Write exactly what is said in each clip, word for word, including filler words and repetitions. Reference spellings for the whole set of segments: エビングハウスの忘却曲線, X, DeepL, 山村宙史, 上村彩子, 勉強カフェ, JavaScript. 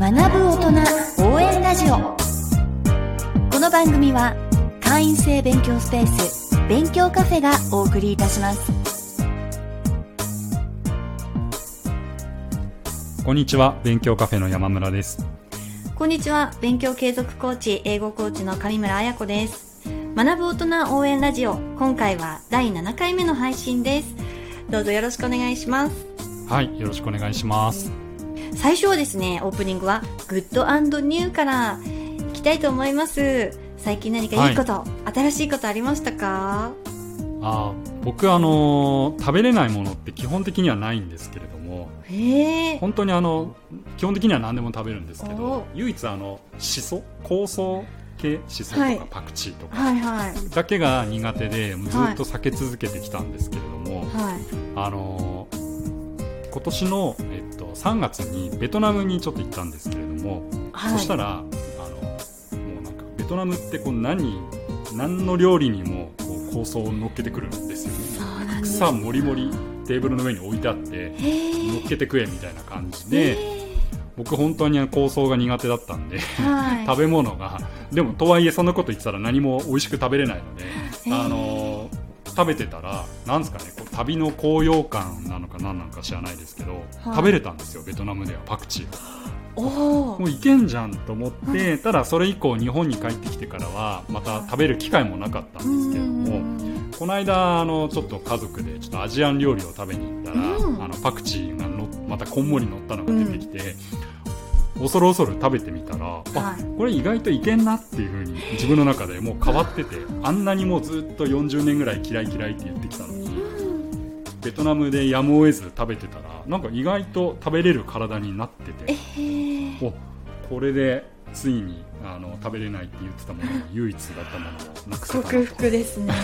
学ぶ大人応援ラジオ。この番組は会員制勉強スペース勉強カフェがお送りいたします。こんにちは、勉強カフェの山村です。こんにちは、勉強継続コーチ英語コーチの上村彩子です。学ぶ大人応援ラジオ、今回はだいななかいめの配信です。どうぞよろしくお願いします。はい、よろしくお願いします。最初はですね、オープニングはグッド&ニューからいきたいと思います。最近何かいいこと、はい、新しいことありましたか？あ、僕あの食べれないものって基本的にはないんですけれども、へ本当にあの基本的には何でも食べるんですけど、唯一あのシソ、香草系シソとかパクチーとか、はいはいはい、だけが苦手でずっと避け続けてきたんですけれども、はい、あの今年の、えっと、さんがつにベトナムにちょっと行ったんですけれども、はい、そしたらあのもうなんかベトナムってこう 何, 何の料理にもこう香草を乗っけてくるんですよね。草もりもりテーブルの上に置いてあって乗っけて食えみたいな感じで、僕本当に香草が苦手だったんで、はい、食べ物がでもとはいえそんなこと言ってたら何も美味しく食べれないので、あの食べてたらなんですかね、こう旅の高揚感なのか何なのか知らないですけど、はい、食べれたんですよ、ベトナムではパクチーが。おもういけんじゃんと思って、うん、ただそれ以降日本に帰ってきてからはまた食べる機会もなかったんですけれども、この間あのちょっと家族でちょっとアジアン料理を食べに行ったら、うん、あのパクチーがのまたこんもり乗ったのが出てきて、うん、恐る恐る食べてみたら、はい、あこれ意外といけんなっていう風に自分の中でもう変わってて、あんなにもうずっとよんじゅうねんぐらい嫌い嫌いって言ってきたのに、ベトナムでやむを得ず食べてたらなんか意外と食べれる体になってて、えー、おこれでついにあの食べれないって言ってたものが唯一だったものをなくせたなと。克服ですね。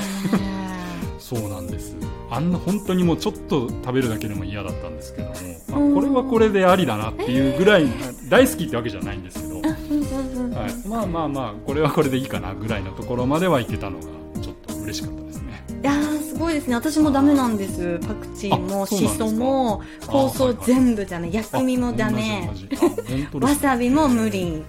そうなんです。あんな本当にもうちょっと食べるだけでも嫌だったんですけども、まあ、これはこれでありだなっていうぐらい、えー、大好きってわけじゃないんですけど、はい、まあまあまあこれはこれでいいかなぐらいのところまではいけたのがちょっと嬉しかったですね。いやすごいですね。私もダメなんです。パクチーもシソも香草全部ダメ、薬味もダメ、わさびも無理。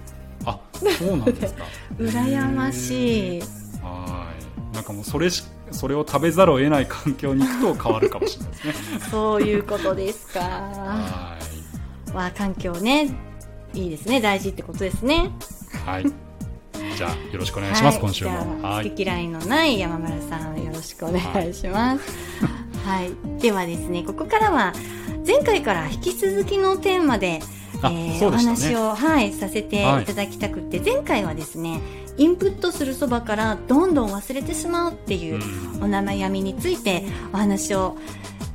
あ、そうなんですか。羨ましい。はい、なんかもうそれしそれを食べざるを得ない環境に行くと変わるかもしれないですね。そういうことですか。はい、わ環境ね、いいですね、大事ってことですね。はい。じゃあよろしくお願いします。はい、今週も好き嫌いのない山村さんよろしくお願いします。はい、はい、ではですね、ここからは前回から引き続きのテーマで、えー、ね、お話を、はい、させていただきたくって、はい、前回はですね、インプットするそばからどんどん忘れてしまうっていうお悩みについてお話を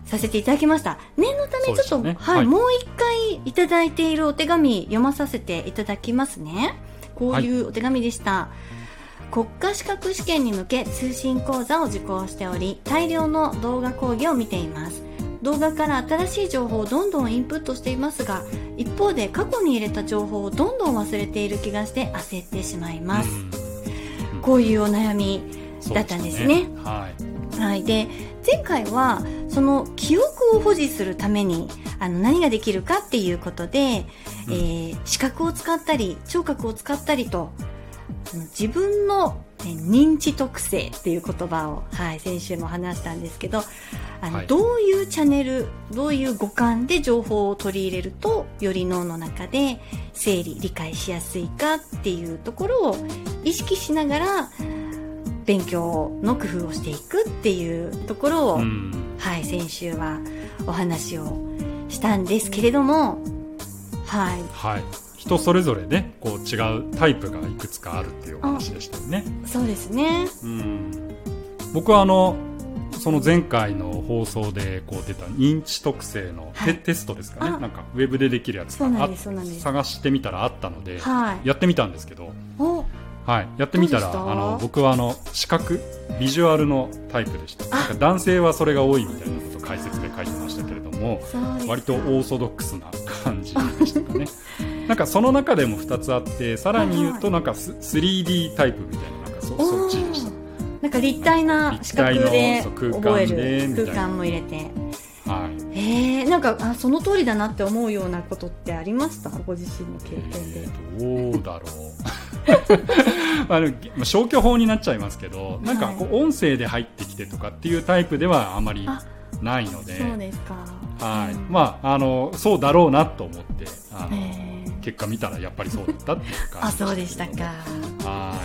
させていただきました。念のためちょっと、ね、はいはい、もう一回いただいているお手紙読まさせていただきますね。こういうお手紙でした。はい、国家資格試験に向け通信講座を受講しており、大量の動画講義を見ています。動画から新しい情報をどんどんインプットしていますが、一方で過去に入れた情報をどんどん忘れている気がして焦ってしまいます。うん、こういうお悩みだったんですね。そうですね。はい。はい。で、前回はその記憶を保持するためにあの何ができるかっていうことで、うん、えー、視覚を使ったり聴覚を使ったりと自分の認知特性っていう言葉を、はい、先週も話したんですけど、あの、はい、どういうチャンネル、どういう五感で情報を取り入れるとより脳の中で整理理解しやすいかっていうところを意識しながら勉強の工夫をしていくっていうところを、うん、はい、先週はお話をしたんですけれども、はい、はい、人それぞれね、こう違うタイプがいくつかあるっていうお話でしたよね。そうですね。うん、僕はあのその前回の放送でこう出た認知特性の テ,、はい、テストですかね、なんかウェブでできるやつが探してみたらあったので、はい、やってみたんですけど、おはい、やってみたらあの僕はあの視覚ビジュアルのタイプでした。なんか男性はそれが多いみたいなことを解説で書いてましたけれども、割とオーソドックスな感じでしたかね。なんかその中でもふたつあって、さらに言うとなんか スリーディー タイプみたい な, なんか そ, そっちでした。なんか立体な視覚で覚える空間も入れて、はい、えー、なんかあその通りだなって思うようなことってありました？ご自身の経験で。えー、どうだろう。あの消去法になっちゃいますけど、なんかこう音声で入ってきてとかっていうタイプではあまりないので、そうですか。はい、うん、まああのそうだろうなと思ってあの、えー、結果見たらやっぱりそうだったっていう感じでした。あ、そうでしたか。は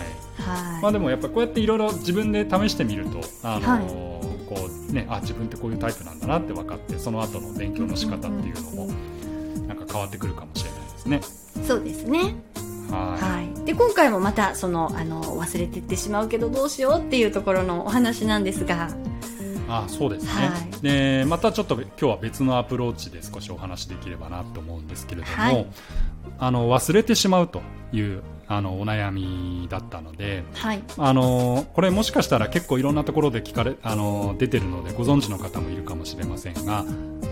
い。はい。まあでもやっぱこうやっていろいろ自分で試してみるとあの。はいこうね、あ自分ってこういうタイプなんだなって分かってその後の勉強の仕方っていうのもなんか変わってくるかもしれないですね。そうですね。はい、はい、で今回もまたそのあの忘れていってしまうけどどうしようっていうところのお話なんですが、あそうですね、はい、でまたちょっと今日は別のアプローチで少しお話できればなと思うんですけれども、はい、あの忘れてしまうというあのお悩みだったので、はい、あのこれもしかしたら結構いろんなところで聞かれあの出てるのでご存知の方もいるかもしれませんが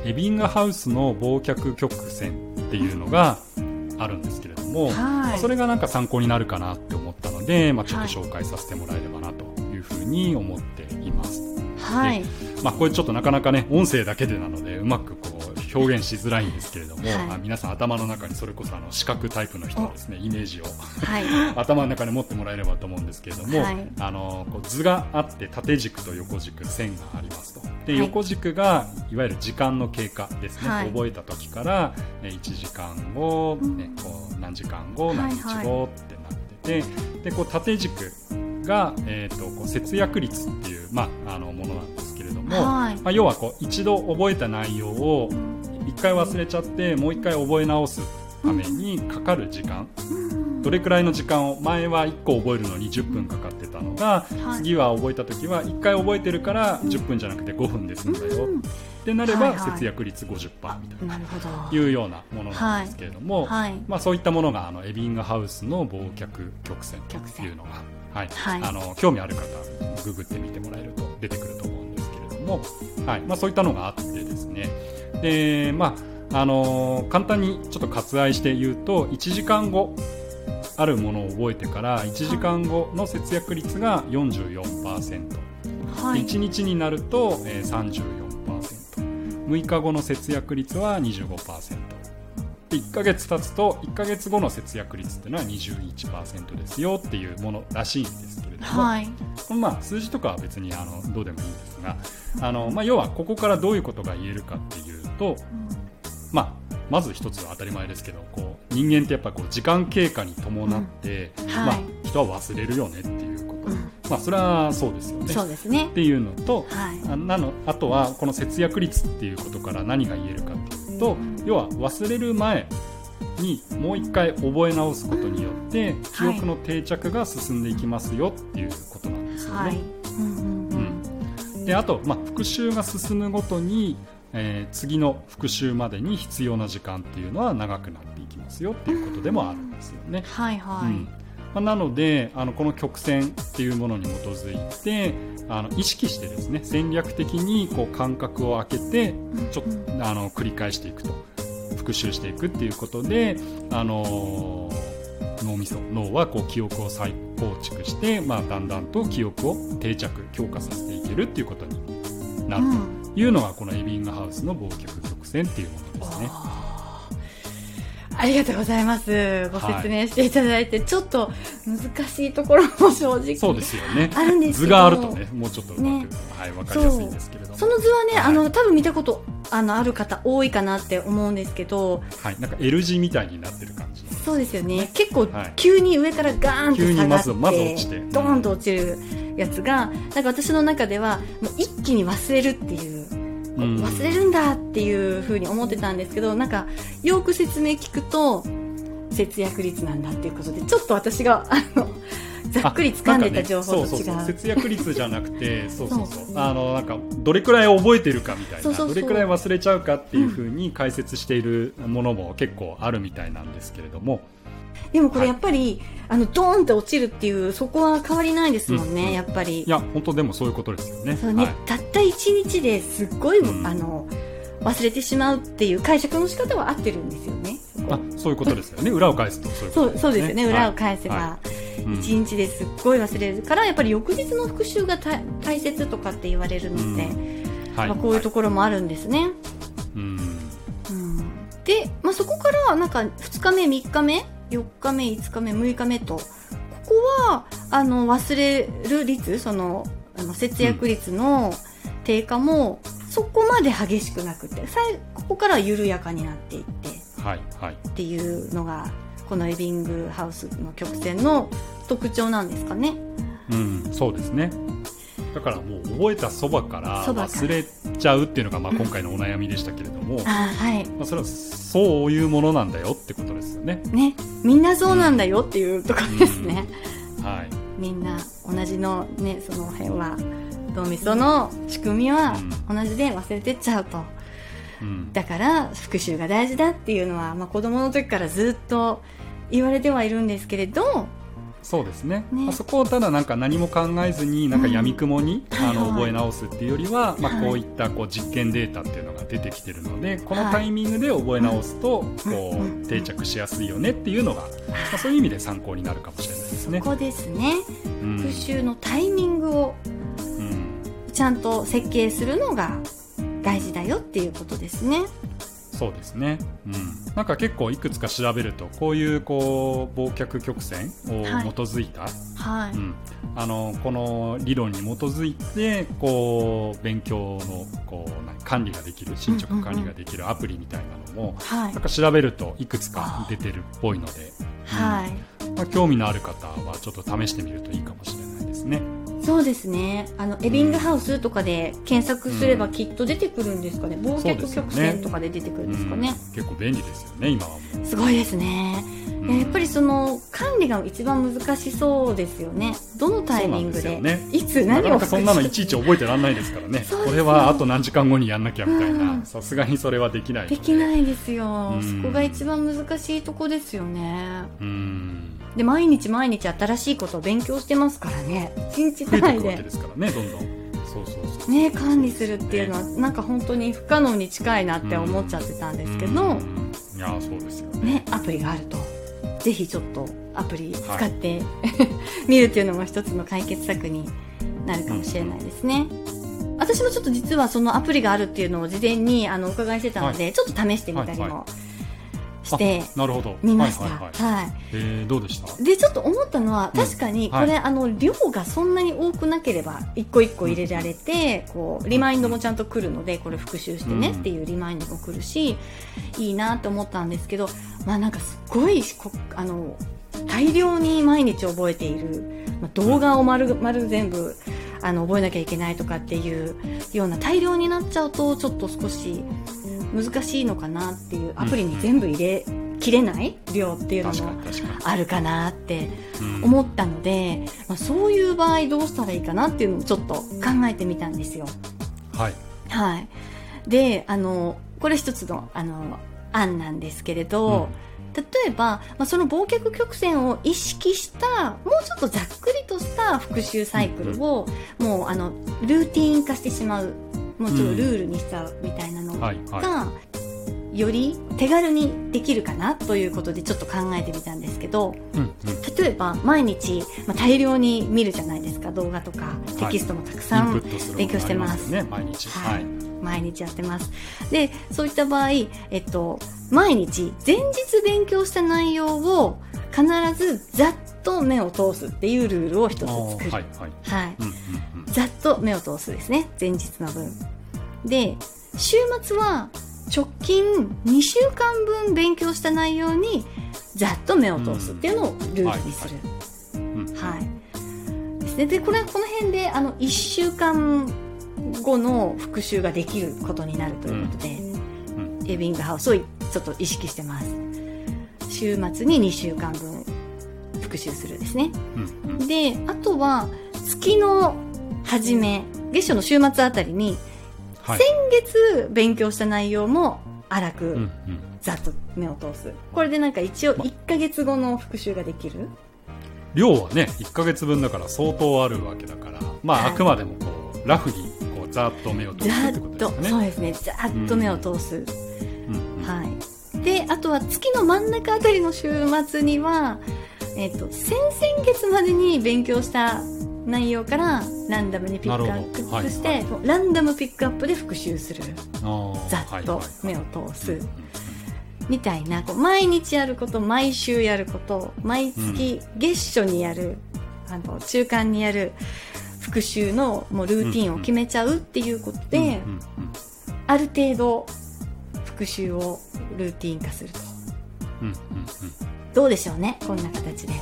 エビングハウスの忘却曲線っていうのがあるんですけれども、はいまあ、それがなんか参考になるかなって思ったので、まあ、ちょっと紹介させてもらえればなというふうに思っています、はいまあ、これちょっとなかなかね音声だけでなのでうまくこう表現しづらいんですけれども、はい、皆さん頭の中にそれこそあの視覚タイプの人のですねイメージを、はい、頭の中に持ってもらえればと思うんですけれども、はい、あのこう図があって縦軸と横軸線がありますとで、はい、横軸がいわゆる時間の経過ですね、はい、覚えた時からいちじかんご、ね、こう何時間後何日後ってなってて、はいはい、でこう縦軸が、えー、とこう節約率っていう、まあ、あのものなんですけれども、はいまあ、要はこう一度覚えた内容を一回忘れちゃってもう一回覚え直すためにかかる時間、どれくらいの時間を前はいっこ覚えるのにじゅっぷんかかってたのが次は覚えた時はいっかい覚えてるからじゅっぷんじゃなくてごふんで済んだよってなれば節約率 ごじゅっパーセント みたいないうようなものなんですけれども、まあそういったものがあのエビングハウスの忘却曲線というのが、はい、あの興味ある方ググってみてもらえると出てくると思うんですけれども、はいまあそういったのがあってですねでまああのー、簡単にちょっと割愛して言うといちじかんごあるものを覚えてからいちじかんごの節約率が よんじゅうよんパーセント、はい、いちにちになると、えー、さんじゅうよんパーセント むいかごの節約率は にじゅうごパーセント でいっかげつ経つといっかげつごの節約率っていうのは にじゅういちパーセント ですよっていうものらしいんですけれども、はいまあ、数字とかは別にあのどうでもいいんですがあの、まあ、要はここからどういうことが言えるかっていうと、まあ、まず一つは当たり前ですけどこう人間ってやっぱこう時間経過に伴って、うんはいまあ、人は忘れるよねっていうこと、うんまあ、それはそうですよね、そうですねっていうのと、はい、あ, なのあとはこの節約率っていうことから何が言えるかっていうと、うん、要は忘れる前にもう一回覚え直すことによって、うんはい、記憶の定着が進んでいきますよっていうことなんですよね、はいうんうん、であと、まあ、復習が進むごとにえー、次の復習までに必要な時間っていうのは長くなっていきますよっていうことでもあるんですよね、うんはいはいうんまあ、なのであのこの曲線っていうものに基づいてあの意識してですね戦略的にこう間隔を空けてちょっとあの繰り返していくと復習していくっていうことで、あのー、脳みそ脳はこう記憶を再構築して、まあ、だんだんと記憶を定着強化させていけるっていうことになると、うんいうのがこのエビングハウスの忘却曲線っていうものですね。ありがとうございます。ご説明していただいて、はい、ちょっと難しいところも正直そうですよね。あるんですけど。図があるとね、もうちょっとうまく、ねはい、分かりやすいんですけれども。その図はね、はい、あの多分見たことあのある方多いかなって思うんですけど、はい、なんか L 字みたいになってる感じです、ね。そうですよね。結構急に上からガーンって下がって、はい、まず落ちて、ドーンと落ちるやつが、なんか私の中ではもう一気に忘れるっていう。忘れるんだっていう風に思ってたんですけど、なんかよく説明聞くと節約率なんだっていうことで、ちょっと私があのざっくり掴んでた情報と違う。そうそうそう節約率じゃなくてそうそうそうあのなんかどれくらい覚えてるかみたいな、そうそうそうどれくらい忘れちゃうかっていう風に解説しているものも結構あるみたいなんですけれども、でもこれやっぱり、はい、あのドーンって落ちるっていうそこは変わりないですもんね、うんうん、やっぱりいや本当でもそういうことですよね、そうね、はい、たったいちにちですっごい、うん、あの忘れてしまうっていう解釈の仕方は合ってるんですよね、あそういうことですよね裏を返すとそういうことですね、そう、そうですよね裏を返せば、はいはいいちにちですっごい忘れるからやっぱり翌日の復習がた大切とかって言われるので、うんはいまあ、こういうところもあるんですね、はいうんで、まあ、そこからなんかふつかめ、みっかめ、よっかめ、いつかめ、むいかめと、ここはあの忘れる率、そのあの節約率の低下もそこまで激しくなくて、うん、ここからは緩やかになっていって、はいはい、っていうのがこのリビングハウスの曲線の特徴なんですかね。うん、そうですね。だからもう覚えたそばから忘れちゃうっていうのがまあ今回のお悩みでしたけれども、うん、あ、はい、まあ、それはそういうものなんだよってことですよね。ね、みんなそうなんだよっていうところですね、うんうん、はい、みんな同じのね、その辺は脳みその仕組みは同じで忘れてっちゃうと、うん、だから復習が大事だっていうのは、まあ、子どもの時からずっと言われてはいるんですけれど、そうですね、ね、まあ、そこをただなんか何も考えずになんか闇雲に、うん、あの覚え直すっていうよりは、はい、まあ、こういったこう実験データっていうのが出てきてるので、このタイミングで覚え直すとこう定着しやすいよねっていうのが、まあ、そういう意味で参考になるかもしれないですね。そこですね、うん、復習のタイミングをちゃんと設計するのが大事だよっていうことですね。そうですね、うん、なんか結構いくつか調べるとこうい う, こう忘却曲線を基づいた、はいはい、うん、あのこの理論に基づいてこう勉強のこう管理ができる、進捗管理ができるアプリみたいなのも、うんうんうん、はい、なんか調べるといくつか出てるっぽいので、はい、うん、まあ、興味のある方はちょっと試してみるといいかもしれないですね。そうですね、あのエビングハウスとかで検索すればきっと出てくるんですかね、うん、忘却曲線とかで出てくるんですかね、うん、結構便利ですよね、今はもう。すごいですね、うん、やっぱりその管理が一番難しそうですよね、どのタイミング で, で、ね、いつ何を、なかなかそんなのいちいち覚えてらんないですから ね, ね、これはあと何時間後にやんなきゃみたいな、さすがにそれはできないので、できないですよ、うん、そこが一番難しいとこですよね、うん、で毎日毎日新しいことを勉強してますからね、いちにち単位で管理するっていうのは、ね、なんか本当に不可能に近いなって思っちゃってたんですけど、いやそうですよ ね, ねアプリがあるとぜひちょっとアプリ使って、はい、見るっていうのも一つの解決策になるかもしれないですね、うんうん、私もちょっと実はそのアプリがあるっていうのを事前にあのお伺いしてたので、はい、ちょっと試してみたりも、はいはいはい、してみました。どうでした？でちょっと思ったのは、確かにこれ、うん、はい、あの量がそんなに多くなければ一個一個入れられて、うん、こうリマインドもちゃんと来るので、これ復習してねっていうリマインドも来るし、うん、いいなと思ったんですけど、まあ、なんかすごいこあの大量に毎日覚えている、まあ、動画を丸々全部あの覚えなきゃいけないとかっていうような大量になっちゃうとちょっと少し難しいのかなっていう、アプリに全部入れきれない量っていうのもあるかなって思ったので、まあ、そういう場合どうしたらいいかなっていうのをちょっと考えてみたんですよ。はい、はい、であのこれ一つ の, あの案なんですけれど、うん、例えば、まあ、その忘却曲線を意識したもうちょっとざっくりとした復習サイクルを、うん、もうあのルーティーン化してしまう、もうちょっとルールにしちゃうみたいなのが、うん、はいはい、より手軽にできるかなということでちょっと考えてみたんですけど、うんうん、例えば毎日、まあ、大量に見るじゃないですか、動画とかテキストもたくさん、はい、勉強してます、ね、毎日、はい、毎日やってます。でそういった場合、えっと、毎日前日勉強した内容を必ずざっと目を通すっていうルールを一つ作る、はいはいはい、うんうんうん、ざっと目を通すですね、前日の分で、週末は直近にしゅうかんぶん勉強した内容にざっと目を通すっていうのをルールにする、うん、はい、はい、はい、ですね。でこれはこの辺であのいっしゅうかんごの復習ができることになるということで、うんうん、エビングハウスをちょっと意識してます。週末ににしゅうかんぶん復習するですね、うんうん、であとは月の初め、月初の週末あたりに、はい、先月勉強した内容も粗く、うんうん、ざっと目を通す。これでなんか一応いっかげつごの復習ができる、量はねいっかげつぶんだから相当あるわけだから、まあ、はい、あくまでもこうラフにこうざっと目を通すってことですね。そうですね、ざっと目を通す、うん、はい。であとは月の真ん中あたりの週末には、えーと、先々月までに勉強した内容からランダムにピックアップして、はいはい、ランダムピックアップで復習する、ざっと目を通す、はいはいはい、みたいな、こう毎日やること、毎週やること、毎月月初にやる、うん、あの中間にやる復習のもうルーティンを決めちゃうっていうことで、うんうんうん、ある程度復習をルーティン化すると、うんうんうん、どうでしょうね、こんな形で。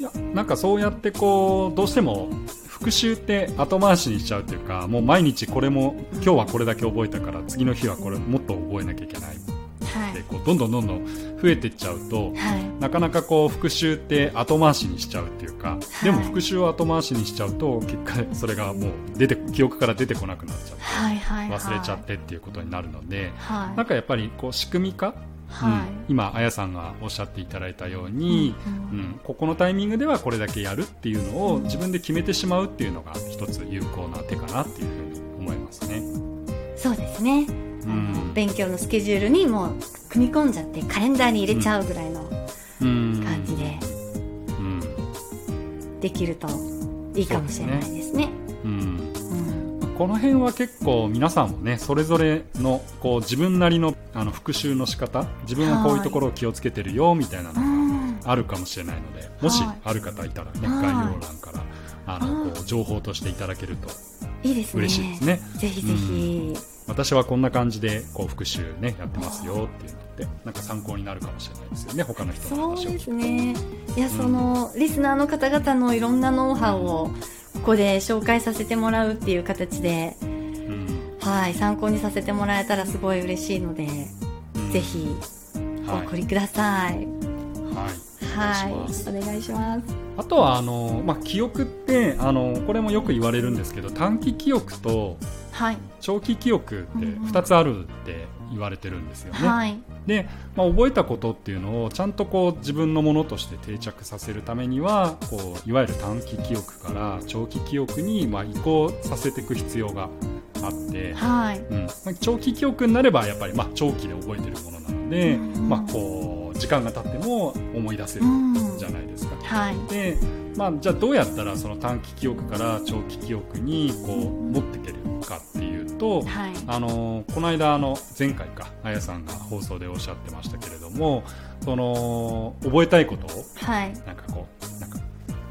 いや、なんかそうやってこうどうしても復習って後回しにしちゃうというか、もう毎日これも今日はこれだけ覚えたから次の日はこれもっと覚えなきゃいけないって、こうどんどんどんどん増えていっちゃうと、はい、なかなかこう復習って後回しにしちゃうっていうか、でも復習を後回しにしちゃうと結果それがもう出て記憶から出てこなくなっちゃって、はいはいはい、忘れちゃってっていうことになるので、はい、なんかやっぱりこう仕組み化、はい、うん、今あやさんがおっしゃっていただいたように、うんうんうん、ここのタイミングではこれだけやるっていうのを自分で決めてしまうっていうのが一つ有効な手かなっていうふうに思いますね。そうですね、うん、勉強のスケジュールにもう組み込んじゃってカレンダーに入れちゃうぐらいの感じでできるといいかもしれないですね。この辺は結構皆さんもね、それぞれのこう自分なりの、あの復習の仕方、自分はこういうところを気をつけてるよみたいなのがあるかもしれないので、もしある方いたらね、概要欄からあのこう情報としていただけると嬉しいですね。ぜひぜひ。私はこんな感じでこう復習ねやってますよっていうのってなんか参考になるかもしれないですよね、他の人の話を聞くと。そうですね。いや、そのリスナーの方々のいろんなノウハウをここで紹介させてもらうっていう形で、うん、はい、参考にさせてもらえたらすごい嬉しいので、うん、ぜひお送りください。はい、はい、お願いします。あとはあの、まあ、記憶ってあのこれもよく言われるんですけど、短期記憶と長期記憶ってふたつあるって言われてるんですよね、うんうん、はい、で、まあ、覚えたことっていうのをちゃんとこう自分のものとして定着させるためにはこういわゆる短期記憶から長期記憶にまあ移行させていく必要があって、はい、うん、まあ、長期記憶になればやっぱりまあ長期で覚えてるものなので、うん、まあ、こう時間が経っても思い出せるじゃないですか、うん、はい、で、まあ、じゃあどうやったらその短期記憶から長期記憶にこう持っていけるかっていうと、はい、あのこの間あの前回かあやさんが放送でおっしゃってましたけれども、その覚えたいことを、はい、なんかこうなんか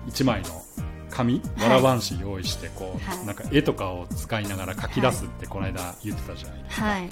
いちまいの紙、わらばんし用意してこう、はい、なんか絵とかを使いながら書き出すってこの間言ってたじゃないですか、はい、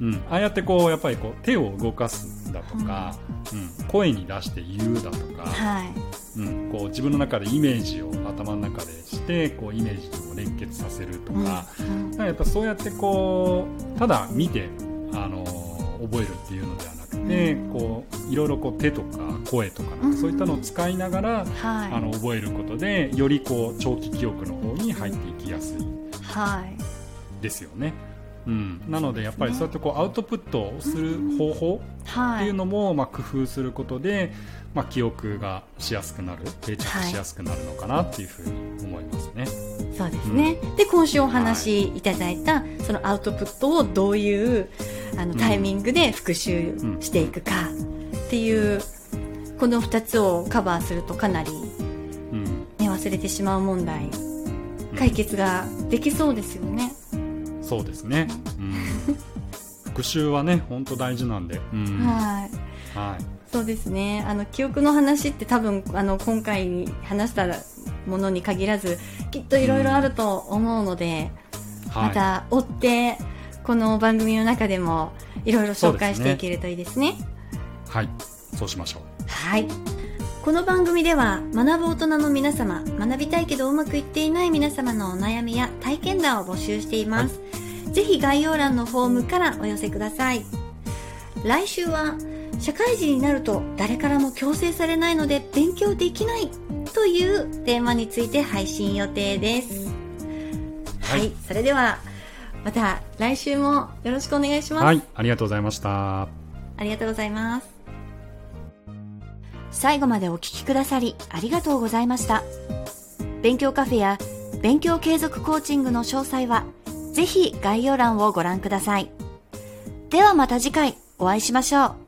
うん、ああやってこうやっぱりこう手を動かすだとか、うんうん、声に出して言うだとか、はい、うん、こう自分の中でイメージを頭の中でしてこうイメージと連結させるとか、うん、だからやっぱそうやってこうただ見て、あのー、覚えるっていうのではなくて、うん、こういろいろこう手とか声とか、なんかそういったのを使いながら、うん、あの覚えることでよりこう長期記憶の方に入っていきやすいですよね、はい、うん、なのでやっぱりそうやってこうアウトプットをする方法っていうのもまあ工夫することでまあ記憶がしやすくなる、定着しやすくなるのかなっていうふうに思いますね、はい、そうですね、うん、で今週お話しいただいたそのアウトプットをどういうあのタイミングで復習していくかっていうこのふたつをカバーするとかなり、ね、忘れてしまう問題解決ができそうですよね。そうですね、うん、復習はね本当大事なんで、うん、はいはい、そうですね、あの記憶の話って多分あの今回話したものに限らずきっといろいろあると思うので、うん、また追ってこの番組の中でもいろいろ紹介していけるといいですね。はい、そうしましょう。はい、この番組では学ぶ大人の皆様、学びたいけどうまくいっていない皆様のお悩みや体験談を募集しています、はい、ぜひ概要欄のフォームからお寄せください。来週は社会人になると誰からも強制されないので勉強できないというテーマについて配信予定です、はい、はい、それではまた来週もよろしくお願いします。はい、ありがとうございました。ありがとうございます。最後までお聞きくださりありがとうございました。勉強カフェや勉強継続コーチングの詳細はぜひ概要欄をご覧ください。ではまた次回お会いしましょう。